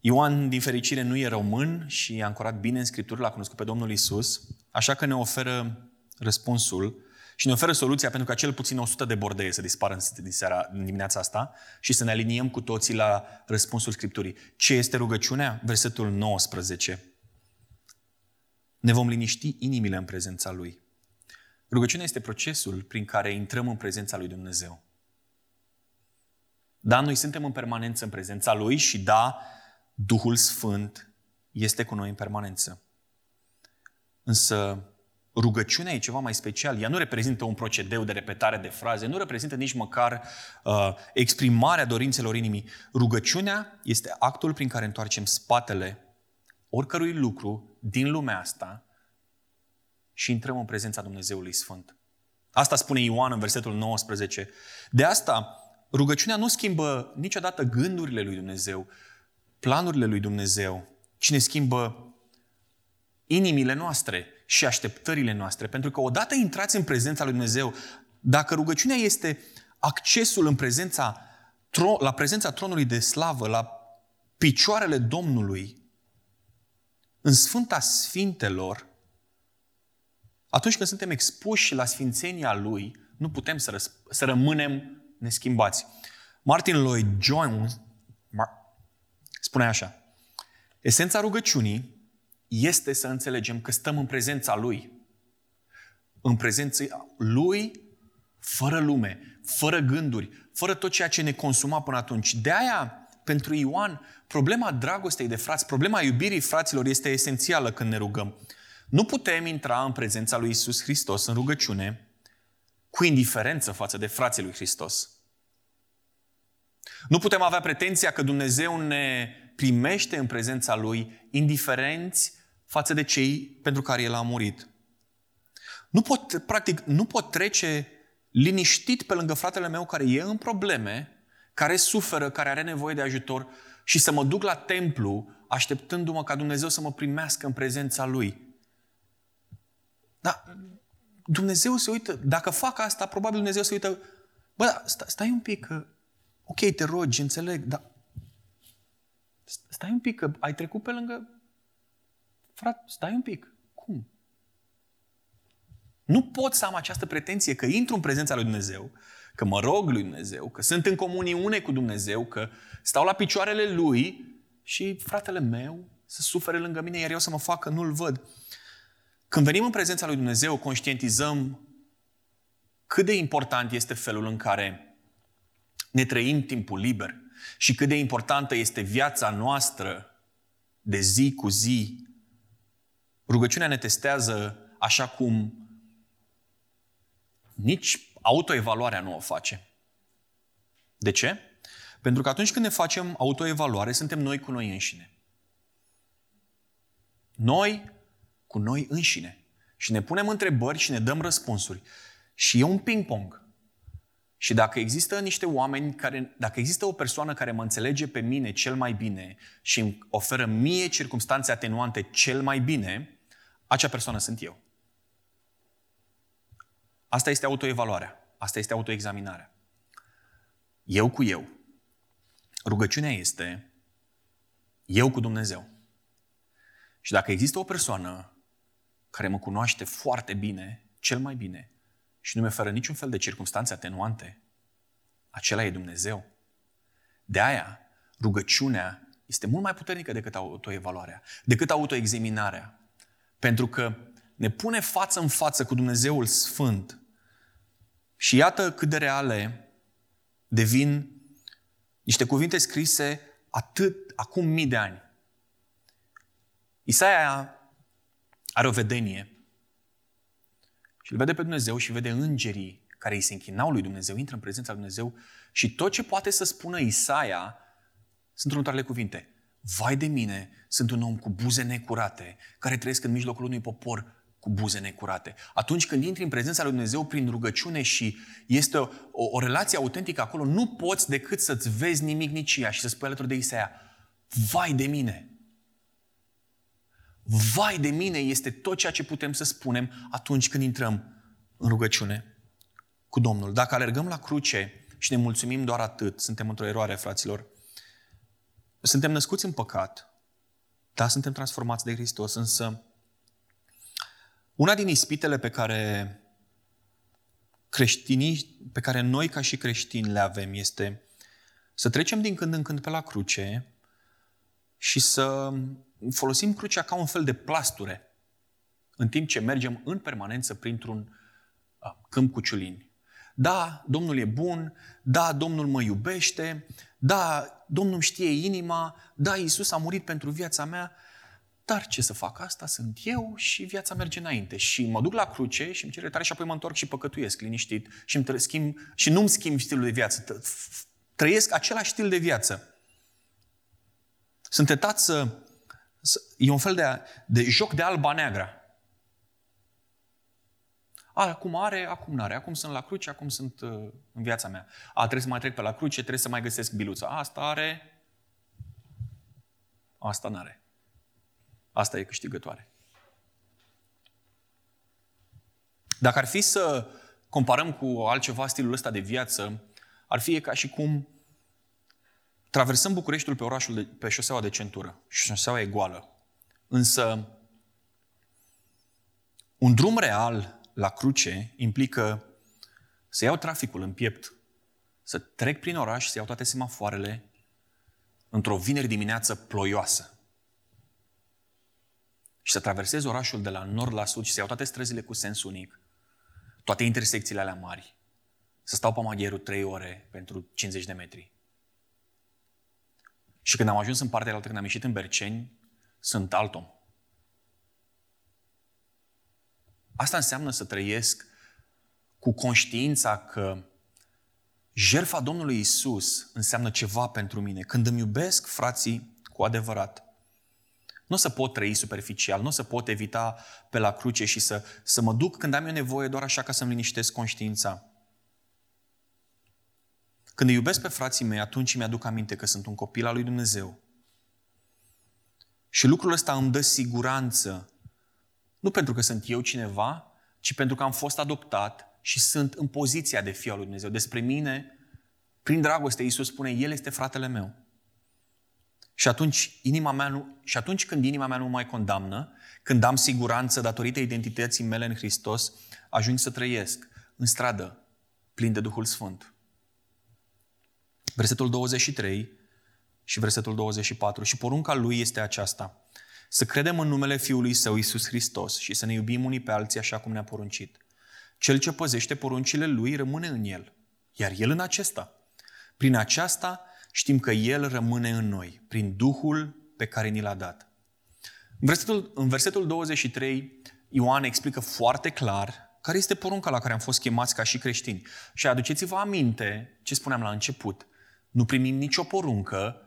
Ioan, din fericire, nu e român și a ancorat bine în Scriptură, l-a cunoscut pe Domnul Iisus, așa că ne oferă răspunsul și ne oferă soluția pentru ca cel puțin o sută de bordeie să dispară în, seara, în dimineața asta și să ne aliniem cu toții la răspunsul Scripturii. Ce este rugăciunea? Versetul nouăsprezece. Ne vom liniști inimile în prezența Lui. Rugăciunea este procesul prin care intrăm în prezența Lui Dumnezeu. Da, noi suntem în permanență în prezența Lui și da, Duhul Sfânt este cu noi în permanență. Însă rugăciunea e ceva mai special. Ea nu reprezintă un procedeu de repetare de fraze, nu reprezintă nici măcar uh, exprimarea dorințelor inimii. Rugăciunea este actul prin care întoarcem spatele oricărui lucru din lumea asta și intrăm în prezența Dumnezeului Sfânt. Asta spune Ioan în versetul nouăsprezece. De asta rugăciunea nu schimbă niciodată gândurile lui Dumnezeu, planurile lui Dumnezeu, ci ne schimbă inimile noastre și așteptările noastre. Pentru că odată intrați în prezența lui Dumnezeu, dacă rugăciunea este accesul în prezența, la prezența tronului de slavă, la picioarele Domnului, în Sfânta Sfintelor, atunci când suntem expuși la sfințenia Lui, nu putem să, răsp- să rămânem neschimbați. Martin Lloyd Jones spune așa. Esența rugăciunii este să înțelegem că stăm în prezența Lui. În prezența Lui, fără lume, fără gânduri, fără tot ceea ce ne consuma până atunci. De aia, pentru Ioan, problema dragostei de frați, problema iubirii fraților este esențială când ne rugăm. Nu putem intra în prezența lui Iisus Hristos în rugăciune cu indiferență față de frații lui Hristos. Nu putem avea pretenția că Dumnezeu ne primește în prezența Lui indiferenți față de cei pentru care El a murit. Nu pot, practic, nu pot trece liniștit pe lângă fratele meu care e în probleme, care suferă, care are nevoie de ajutor și să mă duc la templu așteptându-mă ca Dumnezeu să mă primească în prezența Lui. Dar Dumnezeu se uită, dacă fac asta, probabil Dumnezeu se uită, bă, stai un pic că ok, te rogi, înțeleg, dar stai un pic, că ai trecut pe lângă... Frate, stai un pic. Cum? Nu pot să am această pretenție că intru în prezența lui Dumnezeu, că mă rog lui Dumnezeu, că sunt în comuniune cu Dumnezeu, că stau la picioarele Lui și fratele meu să sufere lângă mine, iar eu să mă fac că nu-L văd. Când venim în prezența lui Dumnezeu, conștientizăm cât de important este felul în care ne trăim timpul liber și cât de importantă este viața noastră de zi cu zi. Rugăciunea ne testează așa cum nici autoevaluarea nu o face. De ce? Pentru că atunci când ne facem autoevaluare, suntem noi cu noi înșine. Noi cu noi înșine. Și ne punem întrebări și ne dăm răspunsuri. Și e un ping-pong. Și dacă există niște oameni care, dacă există o persoană care mă înțelege pe mine cel mai bine și îmi oferă mie circumstanțe atenuante cel mai bine, acea persoană sunt eu. Asta este autoevaluarea. Asta este autoexaminarea. Eu cu eu. Rugăciunea este eu cu Dumnezeu. Și dacă există o persoană care mă cunoaște foarte bine, cel mai bine, și nu mi oferă niciun fel de circumstanțe atenuante, acela e Dumnezeu. De aia, rugăciunea este mult mai puternică decât autoevaluarea, decât autoexaminarea. Pentru că ne pune față în față cu Dumnezeul Sfânt. Și iată cât de reale devin niște cuvinte scrise atât acum mii de ani. Isaia are o vedenie și îl vede pe Dumnezeu și vede îngerii care îi se închinau lui Dumnezeu, intră în prezența lui Dumnezeu și tot ce poate să spună Isaia sunt următoarele cuvinte. Vai de mine, sunt un om cu buze necurate, care trăiesc în mijlocul unui popor cu buze necurate. Atunci când intri în prezența lui Dumnezeu prin rugăciune și este o, o, o relație autentică acolo, nu poți decât să-ți vezi nimicnicia și să spui alături de Isaia, vai de mine! Vai de mine este tot ceea ce putem să spunem atunci când intrăm în rugăciune cu Domnul. Dacă alergăm la cruce și ne mulțumim doar atât, suntem într-o eroare, fraților. Suntem născuți în păcat, dar suntem transformați de Hristos, însă una din ispitele pe care creștinii, pe care noi ca și creștini le avem este să trecem din când în când pe la cruce și să folosim crucea ca un fel de plasture, în timp ce mergem în permanență printr-un câmp cu ciulini. Da, Domnul e bun, da, Domnul mă iubește, da, Domnul știe inima, da, Iisus a murit pentru viața mea, dar ce să fac? Asta sunt eu și viața merge înainte. Și mă duc la cruce și îmi cer iertare și apoi mă întorc și păcătuiesc liniștit și, îmi schimb, și nu-mi schimb stilul de viață. Trăiesc același stil de viață. Sunt tentat să... E un fel de, de joc de alba-neagra. A, acum are, acum n-are. Acum sunt la cruce, acum sunt uh, în viața mea. A, trebuie să mai trec pe la cruce, trebuie să mai găsesc biluța. Asta are, asta n-are. Asta e câștigătoare. Dacă ar fi să comparăm cu altceva stilul ăsta de viață, ar fi ca și cum traversăm Bucureștiul pe, orașul de, pe șoseaua de centură. Șoseaua e goală. Însă, un drum real la cruce implică să iau traficul în piept, să trec prin oraș, să iau toate semafoarele într-o vineri dimineață ploioasă. Și să traversez orașul de la nord la sud și să iau toate străzile cu sens unic, toate intersecțiile alea mari, să stau pe Magherul trei ore pentru cincizeci de metri. Și când am ajuns în partea altă, când am ieșit în Berceni, sunt alt om. Asta înseamnă să trăiesc cu conștiința că jertfa Domnului Iisus înseamnă ceva pentru mine. Când îmi iubesc frații cu adevărat, nu o să pot trăi superficial, nu o să pot evita pe la cruce și să, să mă duc când am eu nevoie doar așa ca să-mi liniștesc conștiința. Când îi iubesc pe frații mei, atunci îmi aduc aminte că sunt un copil al lui Dumnezeu. Și lucrul ăsta îmi dă siguranță. Nu pentru că sunt eu cineva, ci pentru că am fost adoptat și sunt în poziția de fiu al lui Dumnezeu. Despre mine, prin dragoste, Iisus spune, El este fratele meu. Și atunci, inima mea nu, și atunci când inima mea nu mai condamnă, când am siguranță datorită identității mele în Hristos, ajung să trăiesc în stradă, plin de Duhul Sfânt. Versetul douăzeci și trei și versetul douăzeci și patru. Și porunca lui este aceasta. Să credem în numele Fiului Său, Iisus Hristos, și să ne iubim unii pe alții așa cum ne-a poruncit. Cel ce păzește poruncile lui rămâne în el, iar el în acesta. Prin aceasta știm că el rămâne în noi, prin Duhul pe care ni l-a dat. În versetul, în versetul douăzeci și trei, Ioan explică foarte clar care este porunca la care am fost chemați ca și creștini. Și aduceți-vă aminte ce spuneam la început. Nu primim nicio poruncă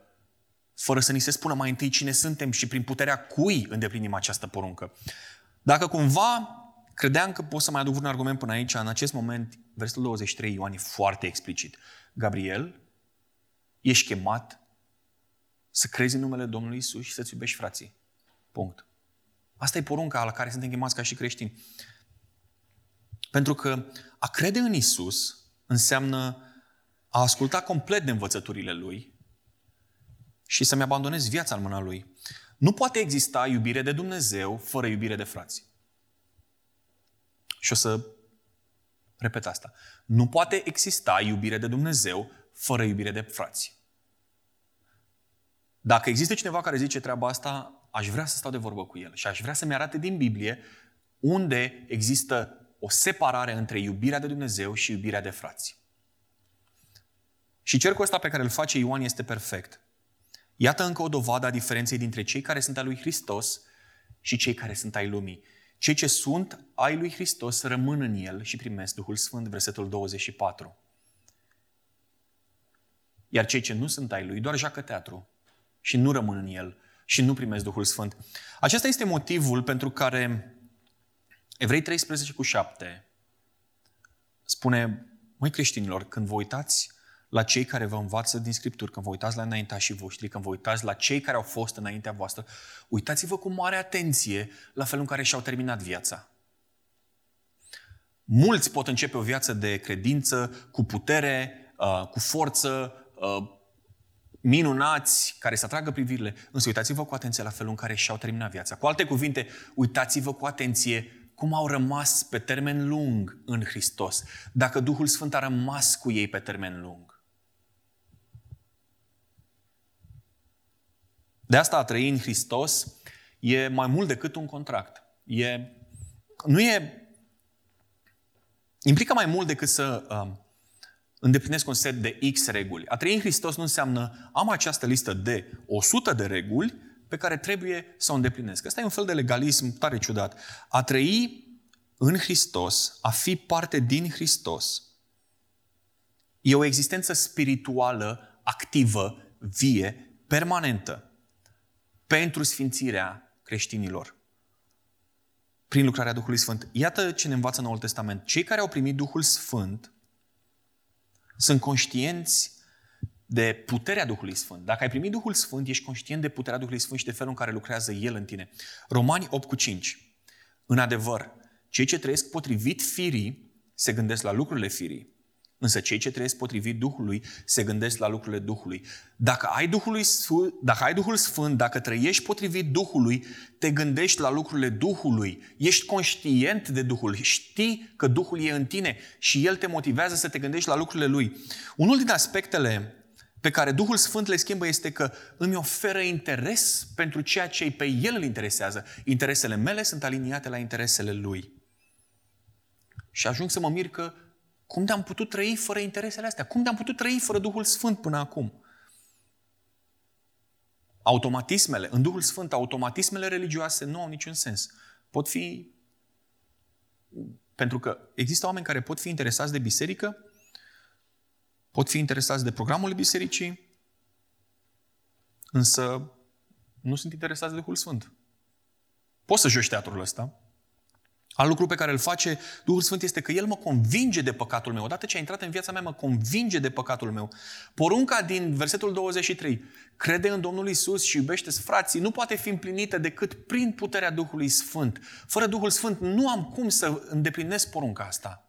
fără să ni se spună mai întâi cine suntem și prin puterea cui îndeplinim această poruncă. Dacă cumva credeam că pot să mai aduc un argument până aici, în acest moment, versetul douăzeci și trei, Ioan e foarte explicit. Gabriel, ești chemat să crezi în numele Domnului Iisus și să-ți iubești frații. Punct. Asta e porunca la care suntem chemați ca și creștini. Pentru că a crede în Iisus înseamnă a asculta complet de învățăturile Lui, și să-mi abandonez viața în mâna lui. Nu poate exista iubire de Dumnezeu fără iubire de frați. Și o să repet asta. Nu poate exista iubire de Dumnezeu fără iubire de frați. Dacă există cineva care zice treaba asta, aș vrea să stau de vorbă cu el și aș vrea să-mi arate din Biblie unde există o separare între iubirea de Dumnezeu și iubirea de frați. Și cercul ăsta pe care îl face Ioan este perfect. Iată încă o dovadă a diferenței dintre cei care sunt ai lui Hristos și cei care sunt ai lumii. Cei ce sunt ai lui Hristos rămân în el și primesc Duhul Sfânt, versetul douăzeci și patru. Iar cei ce nu sunt ai lui doar joacă teatru și nu rămân în el și nu primesc Duhul Sfânt. Acesta este motivul pentru care Evrei treisprezece cu șapte spune: măi creștinilor, când vă uitați la cei care vă învață din Scripturi, când vă uitați la înaintașii voștri, când vă uitați la cei care au fost înaintea voastră, uitați-vă cu mare atenție la felul în care și-au terminat viața. Mulți pot începe o viață de credință, cu putere, cu forță, minunați, care să atragă privirile, însă uitați-vă cu atenție la felul în care și-au terminat viața. Cu alte cuvinte, uitați-vă cu atenție cum au rămas pe termen lung în Hristos, dacă Duhul Sfânt a rămas cu ei pe termen lung. De asta a trăi în Hristos e mai mult decât un contract. E, nu e, implică mai mult decât să uh, îndeplinesc un set de X reguli. A trăi în Hristos nu înseamnă am această listă de o sută de reguli pe care trebuie să o îndeplinesc. Asta e un fel de legalism tare ciudat. A trăi în Hristos, a fi parte din Hristos, e o existență spirituală, activă, vie, permanentă, pentru sfințirea creștinilor, prin lucrarea Duhului Sfânt. Iată ce ne învață Noul Testament. Cei care au primit Duhul Sfânt sunt conștienți de puterea Duhului Sfânt. Dacă ai primit Duhul Sfânt, ești conștient de puterea Duhului Sfânt și de felul în care lucrează El în tine. Romani opt cu cinci. În adevăr, cei ce trăiesc potrivit firii se gândesc la lucrurile firii, însă cei ce trăiesc potrivit Duhului se gândesc la lucrurile Duhului. Dacă ai Duhul Sfânt, dacă ai Duhul Sfânt, dacă trăiești potrivit Duhului, te gândești la lucrurile Duhului. Ești conștient de Duhul, știi că Duhul e în tine și El te motivează să te gândești la lucrurile Lui. Unul din aspectele pe care Duhul Sfânt le schimbă este că îmi oferă interes pentru ceea ce pe El îl interesează. Interesele mele sunt aliniate la interesele Lui. Și ajung să mă mir că cum de-am putut trăi fără interesele astea? Cum de-am putut trăi fără Duhul Sfânt până acum? Automatismele, în Duhul Sfânt, automatismele religioase nu au niciun sens. Pot fi... Pentru că există oameni care pot fi interesați de biserică, pot fi interesați de programul bisericii, însă nu sunt interesați de Duhul Sfânt. Poți să joci teatrul ăsta. Alt lucru pe care îl face Duhul Sfânt este că El mă convinge de păcatul meu. Odată ce a intrat în viața mea, mă convinge de păcatul meu. Porunca din versetul douăzeci și trei, crede în Domnul Iisus și iubește-ți frații, nu poate fi împlinită decât prin puterea Duhului Sfânt. Fără Duhul Sfânt nu am cum să îndeplinesc porunca asta.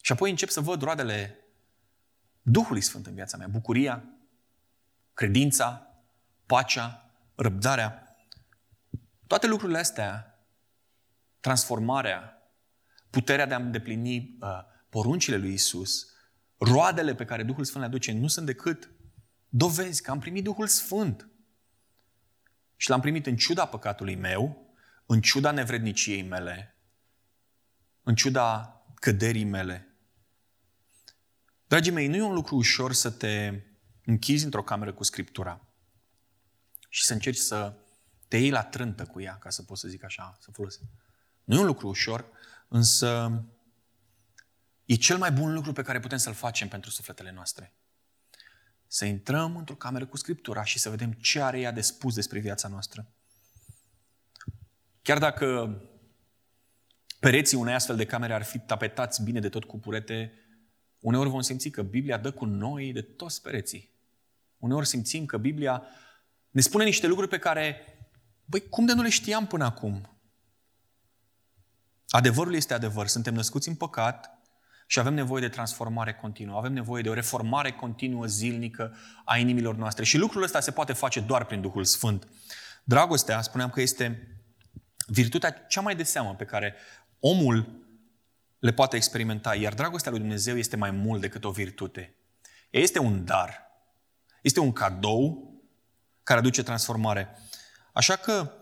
Și apoi încep să văd roadele Duhului Sfânt în viața mea. Bucuria, credința, pacea, răbdarea. Toate lucrurile astea, transformarea, puterea de a îndeplini uh, poruncile lui Iisus, roadele pe care Duhul Sfânt le aduce, nu sunt decât dovezi că am primit Duhul Sfânt. Și l-am primit în ciuda păcatului meu, în ciuda nevredniciei mele, în ciuda căderii mele. Dragii mei, nu e un lucru ușor să te închizi într-o cameră cu Scriptura și să încerci să te iei la trântă cu ea, ca să pot să zic așa, să folosesc. Nu e un lucru ușor, însă e cel mai bun lucru pe care putem să-l facem pentru sufletele noastre. Să intrăm într-o cameră cu Scriptura și să vedem ce are ea de spus despre viața noastră. Chiar dacă pereții unei astfel de camere ar fi tapetați bine de tot cu purete, uneori vom simți că Biblia dă cu noi de toți pereții. Uneori simțim că Biblia ne spune niște lucruri pe care, băi, cum de nu le știam până acum? Adevărul este adevăr. Suntem născuți în păcat, Și avem nevoie de transformare continuă, avem nevoie de o reformare continuă zilnică a inimilor noastre. Și lucrul ăsta se poate face doar prin Duhul Sfânt. Dragostea, spuneam că este virtutea cea mai de seamă pe care omul le poate experimenta, iar dragostea lui Dumnezeu este mai mult decât o virtute. Ea este un dar, este un cadou care aduce transformare. Așa că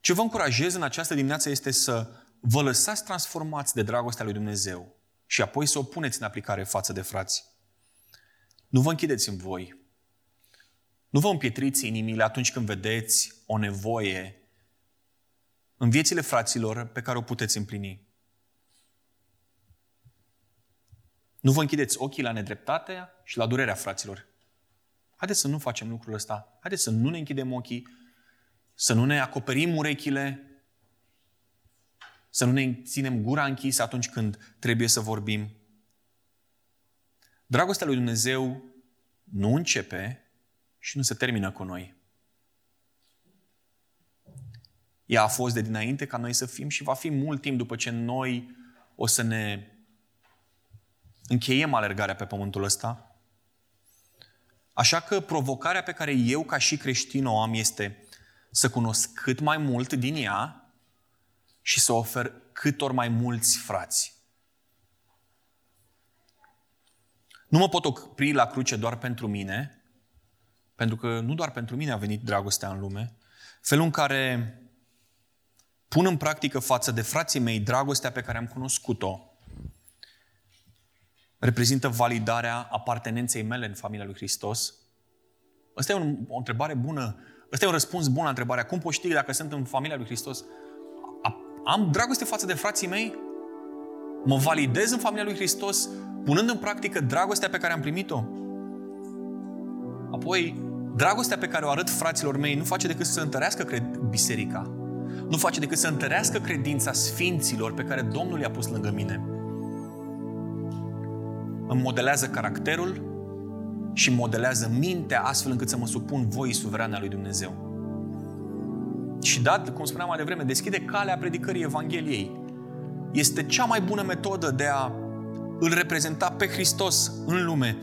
ce vă încurajez în această dimineață este să vă lăsați transformați de dragostea lui Dumnezeu și apoi să o puneți în aplicare față de frați. Nu vă închideți în voi. Nu vă împietriți inimile atunci când vedeți o nevoie în viețile fraților pe care o puteți împlini. Nu vă închideți ochii la nedreptatea și la durerea fraților. Haideți să nu facem lucrul ăsta. Haideți să nu ne închidem ochii, să nu ne acoperim urechile, să nu ne ținem gura închisă atunci când trebuie să vorbim. Dragostea lui Dumnezeu nu începe și nu se termină cu noi. Ea a fost de dinainte ca noi să fim și va fi mult timp după ce noi o să ne încheiem alergarea pe pământul ăsta. Așa că provocarea pe care eu ca și creștin o am este să cunosc cât mai mult din ea și să ofer cât ori mai mulți frați. Nu mă pot opri la cruce doar pentru mine, pentru că nu doar pentru mine a venit dragostea în lume. Felul în care pun în practică față de frații mei dragostea pe care am cunoscut-o reprezintă validarea apartenenței mele în familia lui Hristos? Asta e un, o întrebare bună. Asta e un răspuns bun la întrebarea. Cum pot ști dacă sunt în familia lui Hristos? A, am dragoste față de frații mei? Mă validez în familia lui Hristos punând în practică dragostea pe care am primit-o? Apoi, dragostea pe care o arăt fraților mei nu face decât să întărească cred- biserica. Nu face decât să întărească credința sfinților pe care Domnul i-a pus lângă mine. Îmi modelează caracterul și modelează mintea astfel încât să mă supun voii suverane a lui Dumnezeu. Și dat, cum spuneam mai devreme, deschide calea predicării Evangheliei. Este cea mai bună metodă de a îl reprezenta pe Hristos în lume.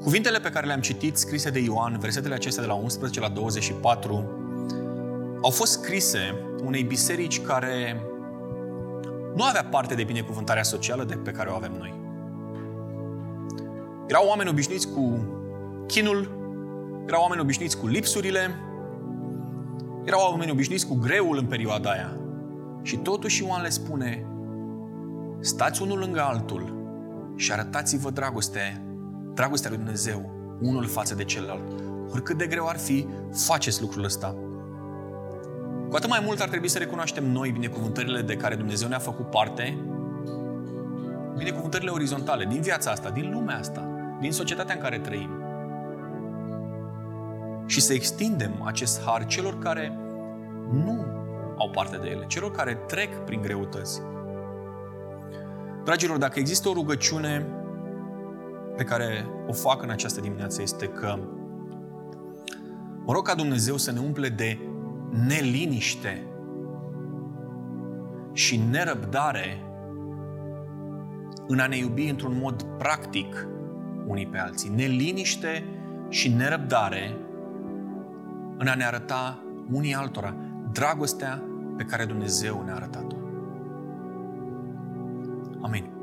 Cuvintele pe care le-am citit, scrise de Ioan, versetele acestea de la unsprezece la douăzeci și patru, au fost scrise unei biserici care nu avea parte de binecuvântarea socială de pe care o avem noi. Erau oameni obișnuiți cu chinul, erau oameni obișnuiți cu lipsurile, erau oameni obișnuiți cu greul în perioada aia. Și totuși Ioan le spune, stați unul lângă altul și arătați-vă dragoste, dragostea lui Dumnezeu, unul față de celălalt. Oricât de greu ar fi, faceți lucrul ăsta. Cu atât mai mult ar trebui să recunoaștem noi binecuvântările de care Dumnezeu ne-a făcut parte, binecuvântările orizontale, din viața asta, din lumea asta, din societatea în care trăim. Și să extindem acest har celor care nu au parte de ele, celor care trec prin greutăți. Dragilor, dacă există o rugăciune pe care o fac în această dimineață, este că mă rog ca Dumnezeu să ne umple de neliniște și nerăbdare în a ne iubi într-un mod practic unii pe alții. Neliniște și nerăbdare în a ne arăta unii altora dragostea pe care Dumnezeu ne-a arătat-o. Amin.